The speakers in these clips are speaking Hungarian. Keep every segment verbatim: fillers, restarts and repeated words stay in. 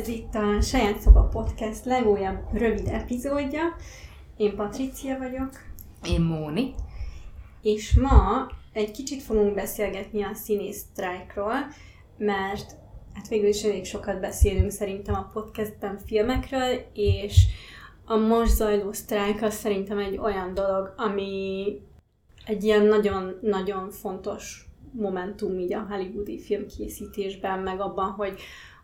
Ez itt a Saját Szoba Podcast legújabb rövid epizódja. Én Patrícia vagyok. Én Móni. És ma egy kicsit fogunk beszélgetni a színész sztrájkról, mert hát végül is elég sokat beszélünk szerintem a podcastben filmekről, és a most zajló sztrájk az szerintem egy olyan dolog, ami egy ilyen nagyon-nagyon fontos momentum így a hollywoodi filmkészítésben, meg abban, hogy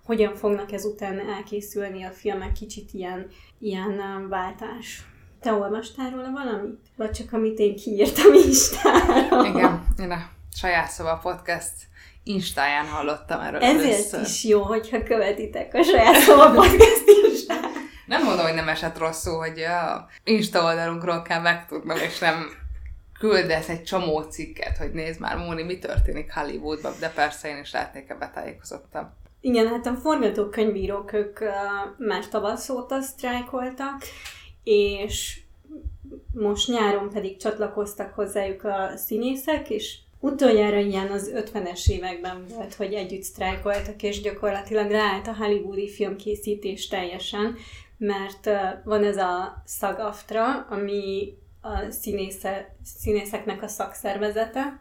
hogyan fognak ezután elkészülni a filmek, kicsit ilyen, ilyen váltás. Te olvastál róla valamit? Vagy csak amit én kiírtam Instára? Igen, én a Saját Szoba Podcast Instáján hallottam erről Ezért először. Is jó, hogyha követitek a Saját Szoba Podcast Instára. Nem mondom, hogy nem esett rosszul, hogy a Insta oldalunkról kell megtudnom, és nem küldesz egy csomó cikket, hogy nézd már, Móni, mi történik Hollywoodban, de persze én is látnék, ebbe tájékozottam. Igen, hát a forgatókönyvírók, ők uh, már tavasz óta sztrájkoltak, és most nyáron pedig csatlakoztak hozzájuk a színészek, és utoljára ilyen az ötvenes években volt, hogy együtt sztrájkoltak, és gyakorlatilag ráállt a hollywoodi filmkészítés teljesen, mert uh, van ez a SAG-AFTRA, ami a színésze, színészeknek a szakszervezete,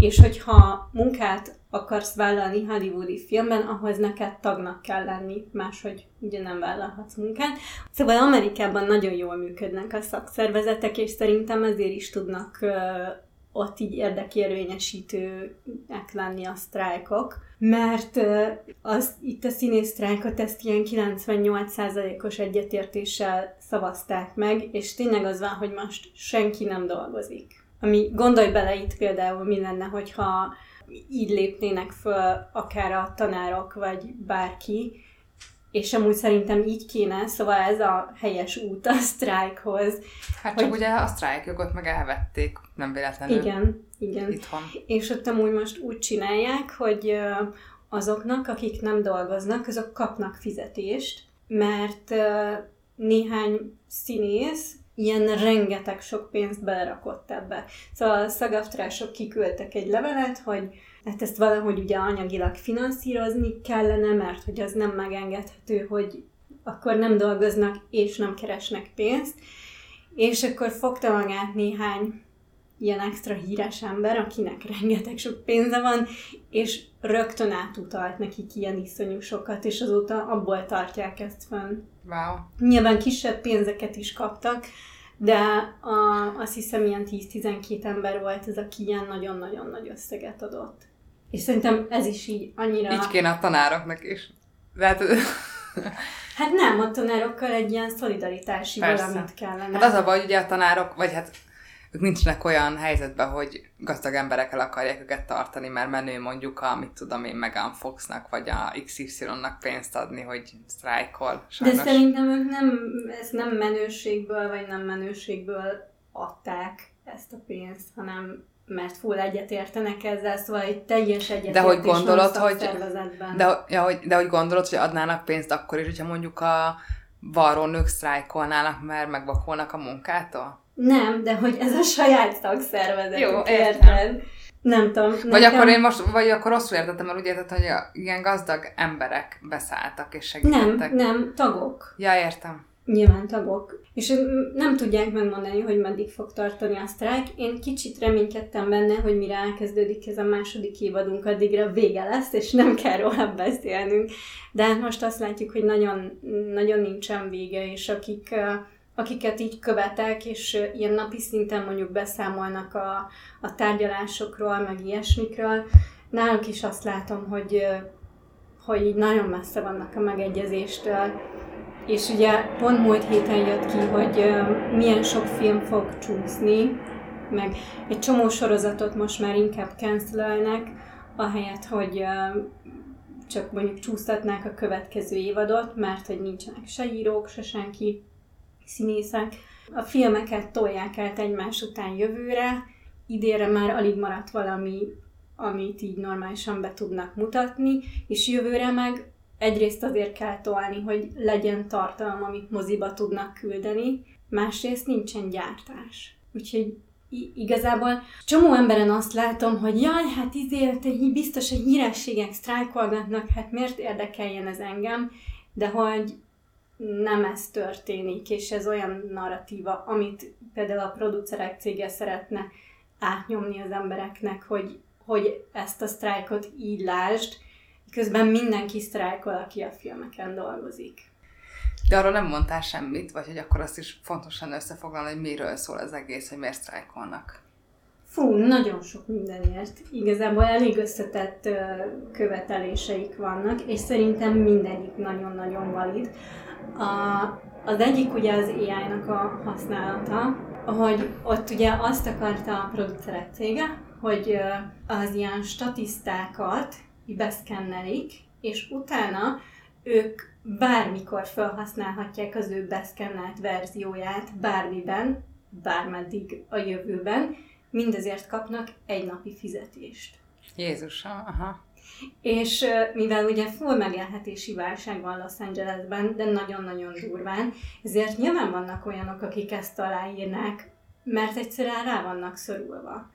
és hogyha munkát akarsz vállalni hollywoodi filmben, ahhoz neked tagnak kell lenni, máshogy ugye nem vállalhatsz munkát. Szóval Amerikában nagyon jól működnek a szakszervezetek, és szerintem ezért is tudnak uh, ott így érdekérvényesítőek lenni a sztrájkok, mert uh, az, itt a színész sztrájkot ezt ilyen kilencvennyolc százalékos egyetértéssel szavazták meg, és tényleg az van, hogy most senki nem dolgozik. Ami, gondolj bele itt például, mi lenne, hogyha így lépnének föl akár a tanárok, vagy bárki, és amúgy szerintem így kéne, szóval ez a helyes út a sztrájkhoz. Hát hogy... csak ugye a sztrájkjogot meg elvették, nem véletlenül. Igen, igen. Itthon. És ott amúgy most úgy csinálják, hogy azoknak, akik nem dolgoznak, azok kapnak fizetést, mert néhány színész ilyen rengeteg sok pénzt belerakott ebbe. Szóval a SAG-AFTRA-sok kiküldtek egy levelet, hogy hát ezt valahogy ugye anyagilag finanszírozni kellene, mert hogy az nem megengedhető, hogy akkor nem dolgoznak és nem keresnek pénzt. És akkor fogta magát néhány ilyen extra híres ember, akinek rengeteg sok pénze van, és rögtön átutalt nekik ilyen iszonyú sokat, és azóta abból tartják ezt fönn. Wow. Nyilván kisebb pénzeket is kaptak, de a, azt hiszem ilyen tíz-tizenkét ember volt ez, aki ilyen nagyon-nagyon nagy összeget adott. És szerintem ez is így annyira... Így kéne a tanároknak is. De hát... hát nem, a tanárokkal egy ilyen szolidaritási Persze. valamit kellene. Hát az a baj, ugye a tanárok, vagy hát ők nincsenek olyan helyzetben, hogy gazdag emberekkel akarják őket tartani, mert menő mondjuk a, mit tudom én, Megan Foxnak, vagy a iksz ipszilonnak pénzt adni, hogy sztrájkol, sajnos. De szerintem ők nem, ezt nem menőségből, vagy nem menőségből adták ezt a pénzt, hanem mert full egyet értenek ezzel, szóval egy teljes egyetértés van a szakszervezetben. De, ja, hogy, de hogy gondolod, hogy adnának pénzt akkor is, hogyha mondjuk a varrónők sztrájkolnának, mert megvakolnak a munkától? Nem, de hogy ez a saját szakszervezetünk, érted? Nem tudom. Nekem... Vagy akkor én most, vagy akkor rosszul értettem, mert úgy értettem, hogy a, ilyen gazdag emberek beszálltak és segítettek. Nem, nem, tagok. Ja, értem. Nyilván tagok. És nem tudják megmondani, hogy meddig fog tartani a sztrájk. Én kicsit reménykedtem benne, hogy mire elkezdődik ez a második évadunk, addigra vége lesz, és nem kell róla beszélnünk. De most azt látjuk, hogy nagyon, nagyon nincsen vége, és akik... akiket így követek, és ilyen napi szinten mondjuk beszámolnak a, a tárgyalásokról, meg ilyesmikről. Náluk is azt látom, hogy, hogy így nagyon messze vannak a megegyezéstől. És ugye pont múlt héten jött ki, hogy milyen sok film fog csúszni, meg egy csomó sorozatot most már inkább cancelölnek, ahelyett, hogy csak mondjuk csúsztatnák a következő évadot, mert hogy nincsenek se írók, se senki. Színészek. A filmeket tolják át egymás után jövőre, idénre már alig maradt valami, amit így normálisan be tudnak mutatni, és jövőre meg egyrészt azért kell tolni, hogy legyen tartalom, amit moziba tudnak küldeni, másrészt nincsen gyártás. Úgyhogy igazából csomó emberen azt látom, hogy jaj, hát izé, biztos, hogy hírességek sztrájkolgatnak, hát miért érdekeljen ez engem? de hogy nem ez történik, és ez olyan narratíva, amit például a producerek cége szeretne átnyomni az embereknek, hogy, hogy ezt a sztrájkot így lásd, közben mindenki sztrájkol, aki a filmeken dolgozik. De arról nem mondtál semmit, vagy hogy akkor azt is fontosan összefoglalni, hogy miről szól az egész, hogy miért sztrájkolnak. Fú, nagyon sok mindenért. Igazából elég összetett ö, követeléseik vannak, és szerintem mindegyik nagyon-nagyon valid. A, az egyik ugye az á í-nak a használata, hogy ott ugye azt akarta a producerek cége, hogy ö, az ilyen statisztákat beszkennelik, és utána ők bármikor felhasználhatják az ő beszkennelt verzióját bármiben, bármeddig a jövőben, mindezért kapnak egy napi fizetést. Jézusom, aha. És mivel ugye full megélhetési válság van Los Angelesben, de nagyon-nagyon durván, ezért nyilván vannak olyanok, akik ezt aláírnák, mert egyszerűen rá vannak szorulva.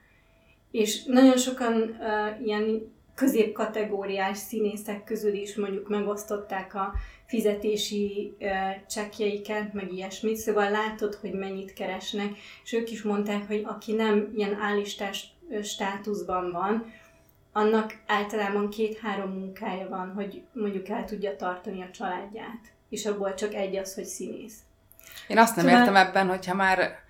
És nagyon sokan uh, ilyen középkategóriás színészek közül is mondjuk megosztották a fizetési uh, csekkjeiket, meg ilyesmit, szóval látod, hogy mennyit keresnek, és ők is mondták, hogy aki nem ilyen állistás státuszban van, annak általában két-három munkája van, hogy mondjuk el tudja tartani a családját, és abból csak egy az, hogy színész. Én azt nem szóval... értem ebben, hogyha már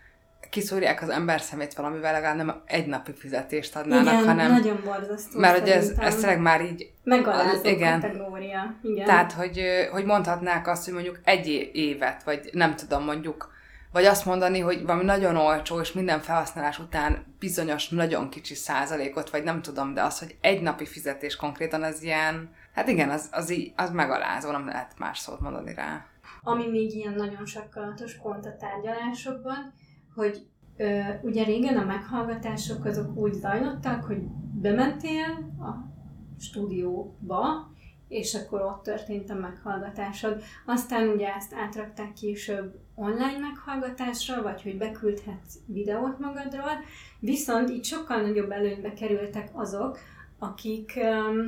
kiszúrják az ember szemét valamivel, legalább nem egy napi fizetést adnának, igen, hanem... Igen, nagyon borzasztó. Mert hogy ez, ez tényleg már így... Megalázó igen, kategória. Igen. Tehát, hogy, hogy mondhatnák azt, hogy mondjuk egy évet, vagy nem tudom, mondjuk, vagy azt mondani, hogy valami nagyon olcsó, és minden felhasználás után bizonyos, nagyon kicsi százalékot, vagy nem tudom, de az, hogy egy napi fizetés konkrétan az ilyen... Hát igen, az, az, így, az megalázó, nem lehet más szót mondani rá. Ami még ilyen nagyon sakkalatos pont a tárgyalásokban, hogy ö, ugye régen a meghallgatások azok úgy zajlottak, hogy bementél a stúdióba, és akkor ott történt a meghallgatásod. Aztán ugye ezt átrakták később online meghallgatásra, vagy hogy beküldhetsz videót magadról, viszont itt sokkal nagyobb előnybe kerültek azok, akik ö,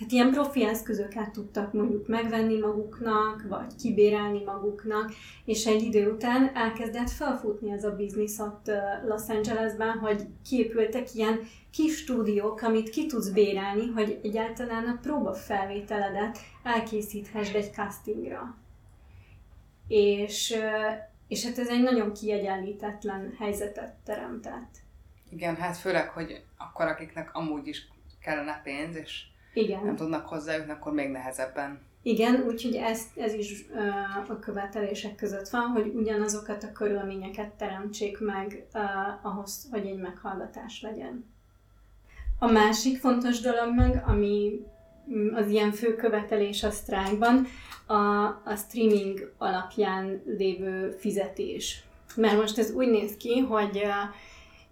hát ilyen profi eszközöket tudtak mondjuk megvenni maguknak, vagy kibérelni maguknak, és egy idő után elkezdett felfutni ez a biznisz ott Los Angelesben, hogy kiépültek ilyen kis stúdiók, amit ki tudsz bérelni, hogy egyáltalán a próbafelvételedet elkészíthesd egy castingra. És, és hát ez egy nagyon kiegyenlítetlen helyzetet teremtett. Igen, hát főleg, hogy akkor akiknek amúgy is kellene pénz, és igen. Nem tudnak hozzájuk, akkor még nehezebben. Igen, úgyhogy ez, ez is ö, a követelések között van, hogy ugyanazokat a körülményeket teremtsék meg ö, ahhoz, hogy egy meghallgatás legyen. A másik fontos dolog meg, ami az ilyen fő követelés a sztrájkban, a, a streaming alapján lévő fizetés. Mert most ez úgy néz ki, hogy ö,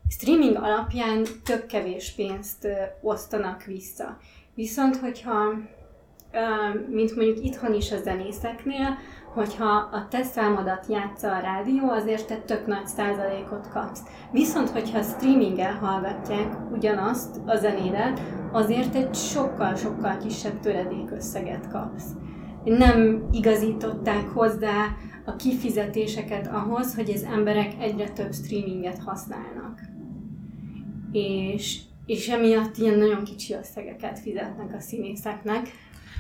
streaming alapján tök kevés pénzt ö, osztanak vissza. Viszont, hogyha, mint mondjuk itthon is a zenészeknél, hogyha a te számodat játsza a rádió, azért te tök nagy százalékot kapsz. Viszont, hogyha streaminggel hallgatják ugyanazt a zenédet, azért egy sokkal-sokkal kisebb töredékösszeget kapsz. Nem igazították hozzá a kifizetéseket ahhoz, hogy az emberek egyre több streaminget használnak. És... és emiatt ilyen nagyon kicsi összegeket fizetnek a színészeknek.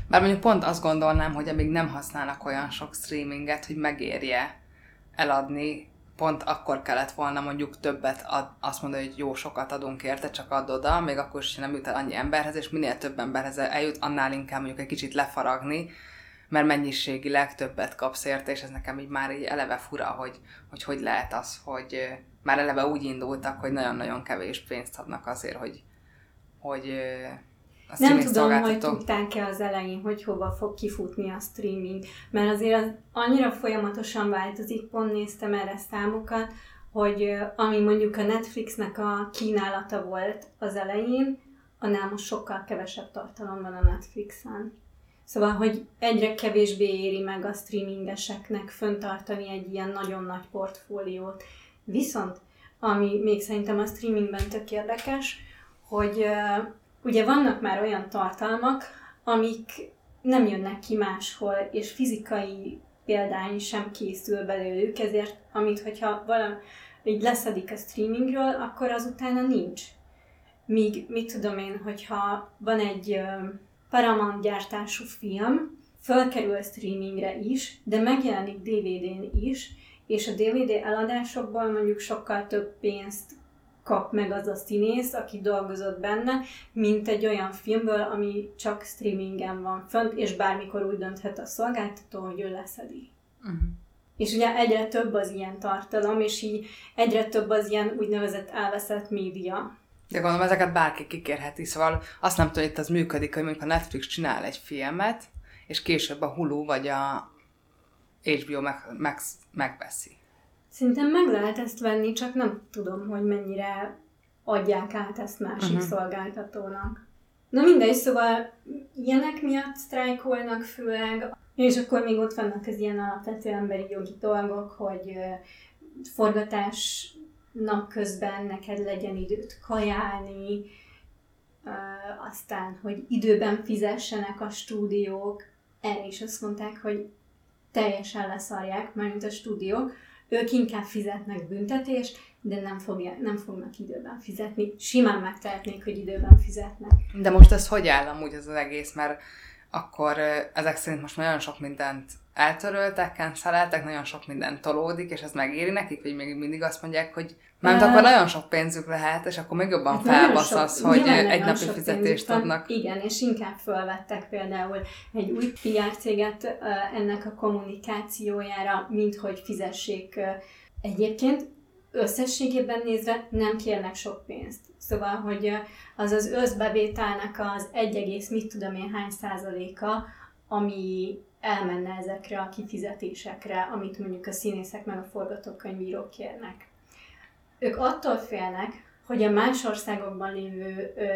Bár mondjuk pont azt gondolnám, hogy amíg nem használnak olyan sok streaminget, hogy megérje eladni, pont akkor kellett volna mondjuk többet ad, azt mondani, hogy jó, sokat adunk érte, csak add oda, még akkor is nem jut el annyi emberhez, és minél több emberhez eljut, annál inkább mondjuk egy kicsit lefaragni, mert mennyiségileg többet kapsz érte, és ez nekem így már így eleve fura, hogy hogy, hogy lehet az, hogy... Már eleve úgy indultak, hogy nagyon-nagyon kevés pénzt adnak azért, hogy, hogy a streaming nem tudom, hogy tudták-e az elején, hogy hova fog kifutni a streaming, mert azért az annyira folyamatosan változik, pont néztem erre számokat, hogy ami mondjuk a Netflixnek a kínálata volt az elején, annál most sokkal kevesebb tartalom van a Netflixen. Szóval, hogy egyre kevésbé éri meg a streamingeseknek föntartani egy ilyen nagyon nagy portfóliót. Viszont, ami még szerintem a streamingben tök érdekes, hogy uh, ugye vannak már olyan tartalmak, amik nem jönnek ki máshol, és fizikai példány sem készül belőlük, ezért amit, hogyha valami így leszedik a streamingről, akkor az utána nincs. Míg, mit tudom én, hogyha van egy Paramount gyártású film, fölkerül a streamingre is, de megjelenik dé vé dén is, és a dé vé dé eladásokból mondjuk sokkal több pénzt kap meg az a színész, aki dolgozott benne, mint egy olyan filmből, ami csak streamingen van fönt, és bármikor úgy dönthet a szolgáltató, hogy ő leszedi. Uh-huh. És ugye egyre több az ilyen tartalom, és így egyre több az ilyen úgynevezett elveszett média. De gondolom, ezeket bárki kikérheti, szóval azt nem tudom, hogy itt az működik, hogy mondjuk a Netflix csinál egy filmet, és később a Hulu vagy a há bé o meg, meg, megveszi. Szerintem meg lehet ezt venni, csak nem tudom, hogy mennyire adják át ezt másik uh-huh. szolgáltatónak. Na mindegy, szóval ilyenek miatt sztrájkolnak főleg, és akkor még ott vannak az ilyen alapvető emberi jogi dolgok, hogy forgatás napközben neked legyen időt kajálni, aztán, hogy időben fizessenek a stúdiók. Erre is azt mondták, hogy teljesen leszarják, mármint a stúdiók, ők inkább fizetnek büntetést, de nem, fogja, nem fognak időben fizetni. Simán megtehetnék, hogy időben fizetnek. De most ez hogy áll amúgy az, az egész? Mert akkor ezek szerint most nagyon sok mindent eltöröltek, canceláltak, nagyon sok mindent tolódik, és ez megéri nekik, vagy még mindig azt mondják, hogy mert akkor nagyon sok pénzük lehet, és akkor még jobban hát felbasz az, hogy egy napi fizetést adnak. Igen, és inkább fölvettek például egy új pé er céget ennek a kommunikációjára, mint hogy fizessék. Egyébként összességében nézve nem kérnek sok pénzt. Szóval, hogy az az összbevételnek az egy, mit tudom én hány százaléka, ami elmenne ezekre a kifizetésekre, amit mondjuk a színészek meg a forgatókönyvírók kérnek. Ők attól félnek, hogy a más országokban lévő ö,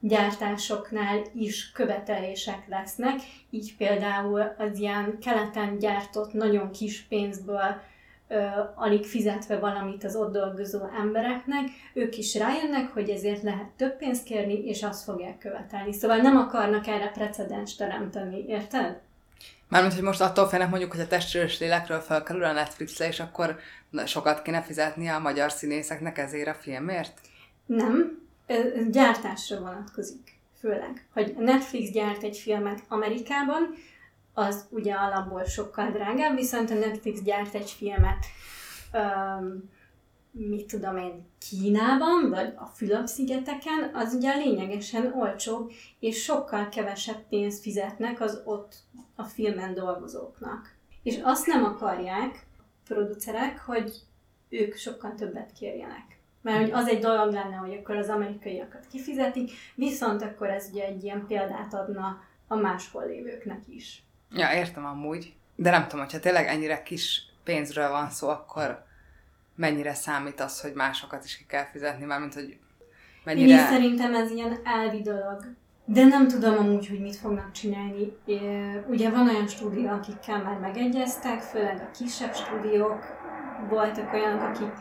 gyártásoknál is követelések lesznek, így például az ilyen keleten gyártott, nagyon kis pénzből ö, alig fizetve valamit az ott dolgozó embereknek, ők is rájönnek, hogy ezért lehet több pénzt kérni, és azt fogják követelni. Szóval nem akarnak erre precedens teremteni, érted? Mármint, hogy most attól félnek mondjuk, hogy a Testvérős lélekről felkerül a Netflixre, és akkor sokat kéne fizetni a magyar színészeknek ezért a filmért? Nem. Gyártásra vonatkozik, főleg. Hogy Netflix gyárt egy filmet Amerikában, az ugye alapból sokkal drágább, viszont a Netflix gyárt egy filmet, um, mit tudom én, Kínában, vagy a Fülöp-szigeteken, az ugye lényegesen olcsóbb, és sokkal kevesebb pénzt fizetnek az ott a filmen dolgozóknak. És azt nem akarják a producerek, hogy ők sokkal többet kérjenek. Mert hogy az egy dolog lenne, hogy akkor az amerikaiakat kifizetik, viszont akkor ez ugye egy ilyen példát adna a máshol lévőknek is. Ja, értem amúgy. De nem tudom, hogyha tényleg ennyire kis pénzről van szó, akkor mennyire számít az, hogy másokat is ki kell fizetni, mármint, hogy mennyire... Én szerintem ez ilyen elvi dolog. De nem tudom amúgy, hogy mit fognak csinálni. Ugye van olyan stúdió, akikkel már megegyeztek, főleg a kisebb stúdiók, voltak olyanok, akik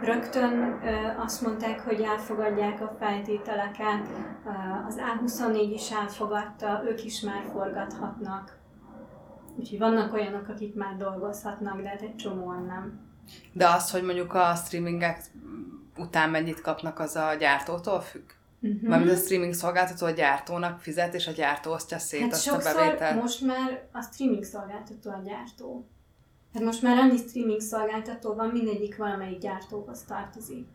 rögtön azt mondták, hogy elfogadják a feltételeket, az á huszonnégy is elfogadta, ők is már forgathatnak. Úgyhogy vannak olyanok, akik már dolgozhatnak, de hát egy csomóan nem. De az, hogy mondjuk a streamingek után mennyit kapnak, az a gyártótól függ? Uh-huh. Mármint a streaming szolgáltató a gyártónak fizet, és a gyártó osztja szét hát azt a bevételt. Hát sokszor most már a streaming szolgáltató a gyártó. Hát most már annyi streaming szolgáltató van, mindegyik valamelyik gyártóhoz tartozik.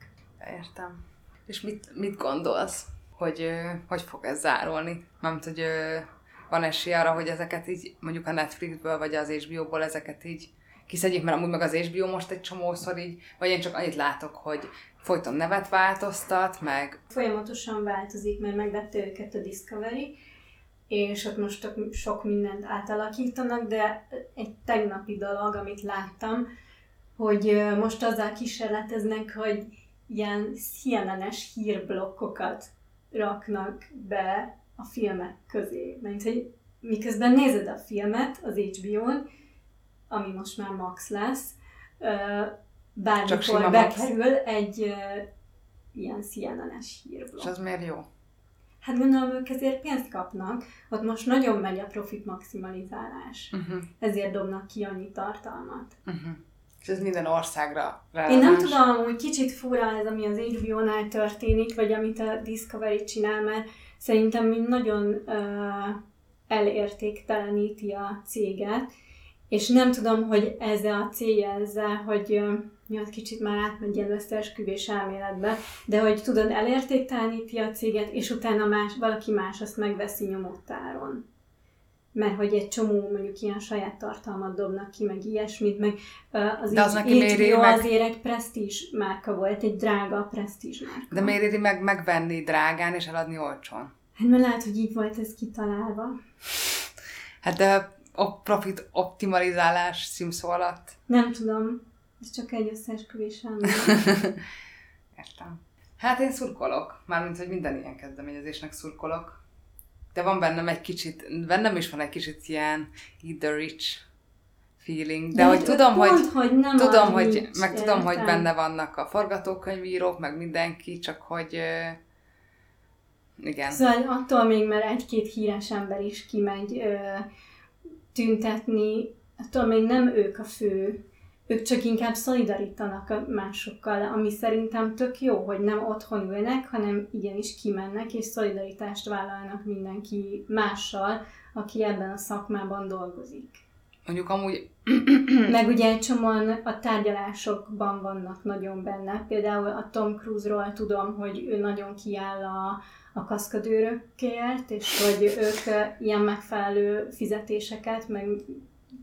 Értem. És mit, mit gondolsz, hogy hogy fog ez zárulni? Mármint, hogy van esély arra, hogy ezeket így, mondjuk a Netflixből vagy az há bé o-ból ezeket így kiszedjük, mert amúgy meg az há bé o most egy csomószor így, vagy én csak annyit látok, hogy folyton nevet változtat, meg... Folyamatosan változik, mert megvette őket a Discovery, és ott most sok mindent átalakítanak, de egy tegnapi dolog, amit láttam, hogy most azzal kísérleteznek, hogy ilyen cé en en-es hírblokkokat raknak be a filmek közé. Mert hogy miközben nézed a filmet az há bé o-n, ami most már Max lesz, bármikor bekerül Max. Egy uh, ilyen cé en en-es hírblokk. És az miért jó? hát gondolom ők ezért pénzt kapnak, ott most nagyon megy a profit maximalizálás. Uh-huh. Ezért dobnak ki annyi tartalmat. Uh-huh. És ez minden országra releváns. Én nem tudom, hogy kicsit fura ez, ami az há bé ó-nál történik, vagy amit a Discovery csinál, mert szerintem mind nagyon uh, elértékteleníti a céget, és nem tudom, hogy ez a célja ezzel, hogy uh, kicsit már átmegy ilyen összeesküvés elméletbe, de hogy tudod, elértékteleníti a céget, és utána más, valaki más azt megveszi nyomottáron. Mert hogy egy csomó mondjuk ilyen saját tartalmat dobnak ki, meg ilyesmit, meg az há bé ó meg... azért egy presztízs márka volt, egy drága presztízs márka. De miért éri meg megvenni drágán és eladni olcsón? Hát mert lehet, hogy így volt ez kitalálva. Hát de a profit optimalizálás címszó alatt? Nem tudom, ez csak egy összeesküvés elmélet. Értem. Hát én szurkolok, mármint, hogy minden ilyen kezdeményezésnek szurkolok. De van bennem egy kicsit, bennem is van egy kicsit ilyen eat the rich feeling, de, de hogy tudom, hogy, hogy, nem tudom, hogy rich, meg tudom, értem. Hogy benne vannak a forgatókönyvírók, meg mindenki, csak hogy uh, igen. Szóval attól még, mert egy-két híres ember is kimegy uh, tüntetni, attól még nem ők a fő, ők csak inkább szolidarítanak másokkal, ami szerintem tök jó, hogy nem otthon ülnek, hanem igenis kimennek, és szolidaritást vállalnak mindenki mással, aki ebben a szakmában dolgozik. Mondjuk amúgy... Meg ugye egy csomóan a tárgyalásokban vannak nagyon benne. Például a Tom Cruise-ról tudom, hogy ő nagyon kiáll a, a kaszkadőrökért, és hogy ők ilyen megfelelő fizetéseket, meg...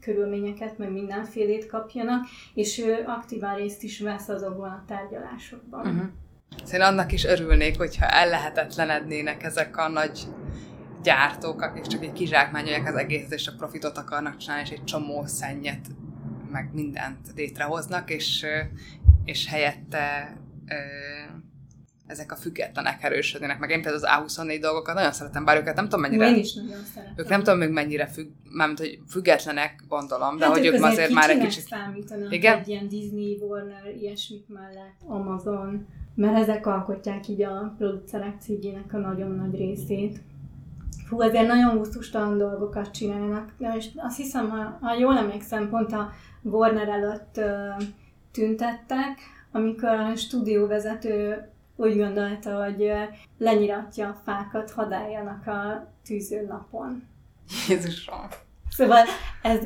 körülményeket, meg mindenfélét kapjanak, és ő aktívan részt is vesz azokban a tárgyalásokban. Uh-huh. Szóval annak is örülnék, hogyha ellehetetlenednének ezek a nagy gyártók, akik csak egy kizsákmányolják az egészet, és a profitot akarnak csinálni, és egy csomó szennyet, meg mindent létrehoznak, és, és helyette ö, ezek a függetlenek erősödnek. Meg én például az á huszonnégy dolgokat nagyon szeretem, bár őket nem tudom mennyire... Én is nagyon szeretem. Ők nem tudom még mennyire függ, mármint, hogy függetlenek, gondolom, de hát hogy ők, ők azért már egy kicsit... számítanak, igen? Egy ilyen Disney, Warner, ilyesmik mellett, Amazon, mert ezek alkotják így a producerek cégének a nagyon nagy részét. Fú, azért nagyon gusztustalan dolgokat csinálnak, de most azt hiszem, ha, ha jól emlékszem, pont a Warner előtt ö, tüntettek, amikor a stúdióvezető úgy gondolta, hogy lenyiratja a fákat, hadd álljanak a tűző napon. Jézusom! Szóval ez,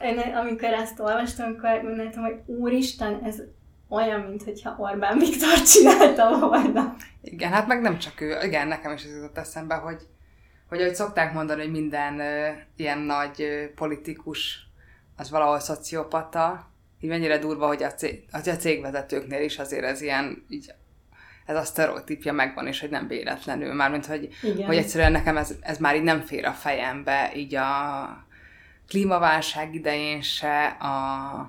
én, amikor ezt olvastam, akkor gondoltam, hogy úristen, ez olyan, mintha Orbán Viktor csinálta volna. Igen, hát meg nem csak ő, igen, nekem is ez jutott eszembe, hogy, hogy ahogy szokták mondani, hogy minden ö, ilyen nagy ö, politikus, az valahol szociopata, így mennyire durva, hogy a, cég, a cégvezetőknél is azért ez ilyen, így, ez a sztereotípja megvan, és hogy nem véletlenül. Mármint, hogy, hogy egyszerűen nekem ez, ez már így nem fér a fejembe, így a klímaválság idején se, a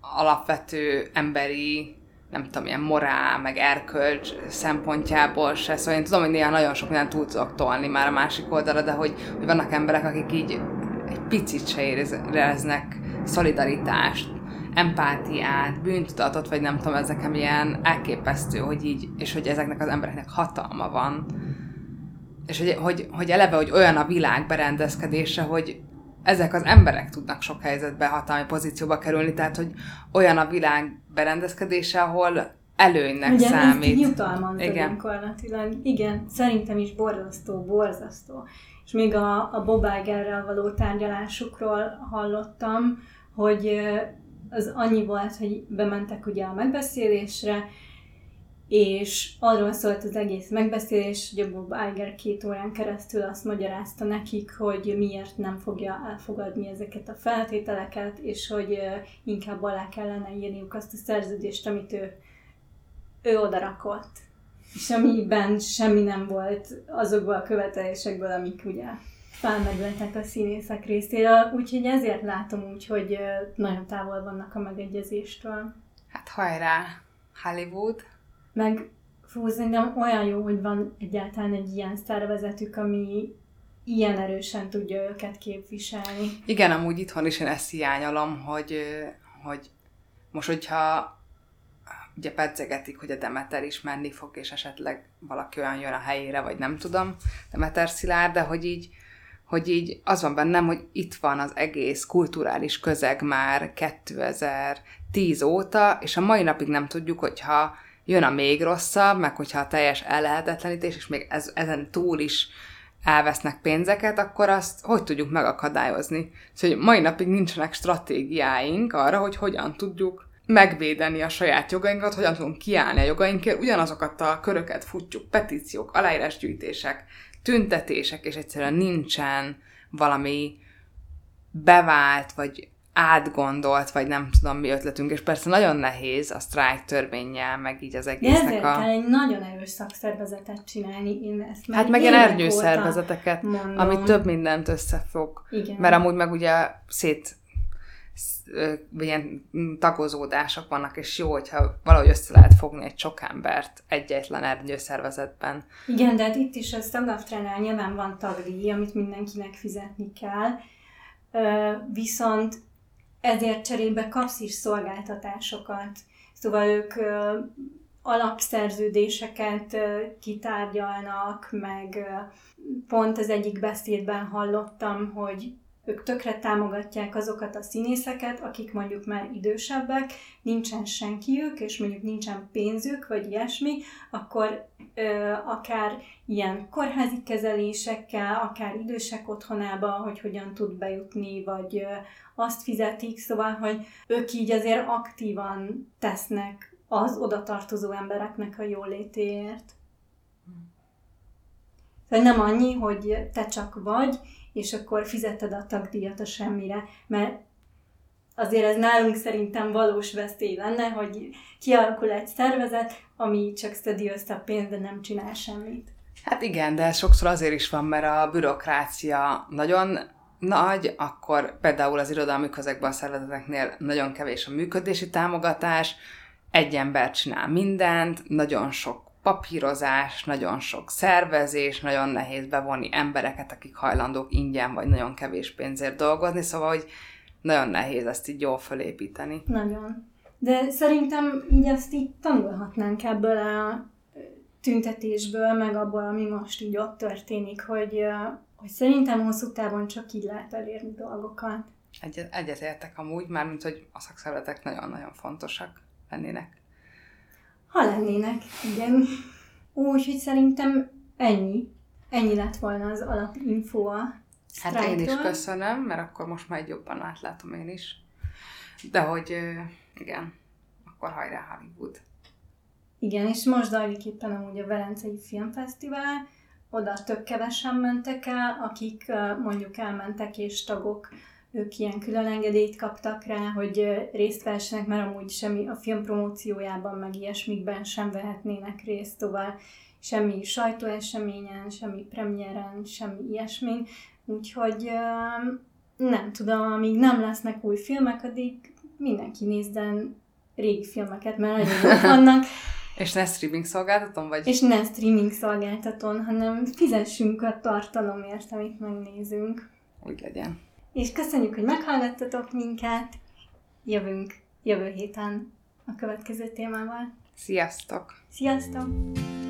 alapvető emberi, nem tudom, ilyen morál, meg erkölcs szempontjából se. Szóval én tudom, hogy néha nagyon sok mindent túl tudok tolni már a másik oldalra, de hogy, hogy vannak emberek, akik így egy picit se éreznek szolidaritást, empátiát, bűntudatot, vagy nem tudom, ez nekem ilyen elképesztő, hogy így, és hogy ezeknek az embereknek hatalma van. És hogy, hogy, hogy eleve, hogy olyan a világ berendezkedése, hogy ezek az emberek tudnak sok helyzetben hatalmi pozícióba kerülni, tehát, hogy olyan a világ berendezkedése, ahol előnynek ugye, számít. Ugye, ezt jutalmazod gyakorlatilag. Igen, szerintem is borzasztó, borzasztó. És még a, a Bob Igerrel való tárgyalásukról hallottam, hogy az annyi volt, hogy bementek ugye a megbeszélésre, és arról szólt az egész megbeszélés, hogy a Bob Iger két órán keresztül azt magyarázta nekik, hogy miért nem fogja elfogadni ezeket a feltételeket, és hogy inkább alá kellene írniuk azt a szerződést, amit ő, ő odarakott. És amiben semmi nem volt azokból a követelésekből, amik ugye... felmeglettek a színészek részéről, úgyhogy ezért látom úgy, hogy nagyon távol vannak a megegyezéstől. Hát hajrá, Hollywood! Meg fú, szerintem olyan jó, hogy van egyáltalán egy ilyen szervezetük, ami ilyen erősen tudja őket képviselni. Igen, amúgy itthon is én ezt hiányolom, hogy, hogy most, hogyha ugye pedzegetik, hogy a Demeter is menni fog, és esetleg valaki olyan jön a helyére, vagy nem tudom, Demeter Szilárd, de hogy így, hogy így az van bennem, hogy itt van az egész kulturális közeg már kétezer-tíz óta, és a mai napig nem tudjuk, hogyha jön a még rosszabb, meg hogyha a teljes ellehetetlenítés, és még ez, ezen túl is elvesznek pénzeket, akkor azt hogy tudjuk megakadályozni? Szóval mai napig nincsenek stratégiáink arra, hogy hogyan tudjuk megvédeni a saját jogainkat, hogyan tudunk kiállni a jogainkért, ugyanazokat a köröket futjuk, petíciók, aláírásgyűjtések, tüntetések, és egyszerűen nincsen valami bevált, vagy átgondolt, vagy nem tudom mi ötletünk, és persze nagyon nehéz a sztrájk törvénnyel, meg így az egésznek a... De ezért kell egy nagyon erős szakszervezetet csinálni, én ezt már hát meg ilyen ernyőszervezeteket, ami több mindent összefog. Igen. Mert amúgy meg ugye szét... ilyen tagozódások vannak, és jó, hogyha valahogy össze lehet fogni egy sok embert egyetlen ernyőszervezetben. Igen, de hát itt is a SAG-AFTRA-nál nyilván van tagdíj, amit mindenkinek fizetni kell, viszont ezért cserébe kapsz is szolgáltatásokat. Szóval ők alapszerződéseket kitárgyalnak, meg pont az egyik beszédben hallottam, hogy ők tökre támogatják azokat a színészeket, akik mondjuk már idősebbek, nincsen senkiük, és mondjuk nincsen pénzük, vagy ilyesmi, akkor ö, akár ilyen kórházi kezelésekkel, akár idősek otthonába, hogy hogyan tud bejutni, vagy ö, azt fizetik, szóval, hogy ők így azért aktívan tesznek az odatartozó embereknek a jólétéért. Tehát nem annyi, hogy te csak vagy, és akkor fizeted a tagdíjat a semmire, mert azért ez nálunk szerintem valós veszély lenne, hogy kialakul egy szervezet, ami csak szedi össze a pénzt, de nem csinál semmit. Hát igen, de sokszor azért is van, mert a bürokrácia nagyon nagy, akkor például az irodalmi közegben a szervezeteknél nagyon kevés a működési támogatás, egy ember csinál mindent, nagyon sok papírozás, nagyon sok szervezés, nagyon nehéz bevonni embereket, akik hajlandók ingyen vagy nagyon kevés pénzért dolgozni, szóval, hogy nagyon nehéz ezt így jól felépíteni. Nagyon. De szerintem így ezt így tanulhatnánk ebből a tüntetésből, meg abból, ami most így ott történik, hogy, hogy szerintem hosszú távon csak így lehet elérni dolgokat. Egy, egyetértek amúgy, mármint, hogy a szakszervezetek nagyon-nagyon fontosak lennének. Ha lennének, igen. Úgyhogy szerintem ennyi. Ennyi lett volna az alapinfó a sztrájktól. Hát én is köszönöm, mert akkor most már jobban átlátom én is. De hogy igen, akkor hajrá Hollywood. Igen, és most zajlik éppen amúgy a Velencei Filmfesztivál. Oda tök kevesen mentek el, akik mondjuk elmentek és tagok, ők ilyen külön engedélyt kaptak rá, hogy részt vehessenek, mert amúgy semmi a film promóciójában, meg ilyesmikben sem vehetnének részt tovább. Semmi sajtóeseményen, semmi premiéren, semmi ilyesmin. Úgyhogy nem tudom, amíg nem lesznek új filmek, addig mindenki nézzen régi filmeket, mert nagyon jók vannak. És ne streaming szolgáltatón? Vagy... És ne streaming szolgáltatón, hanem fizessünk a tartalomért, amit megnézünk. Úgy legyen. És köszönjük, hogy meghallgattatok minket. Jövünk jövő héten a következő témával. Sziasztok! Sziasztok!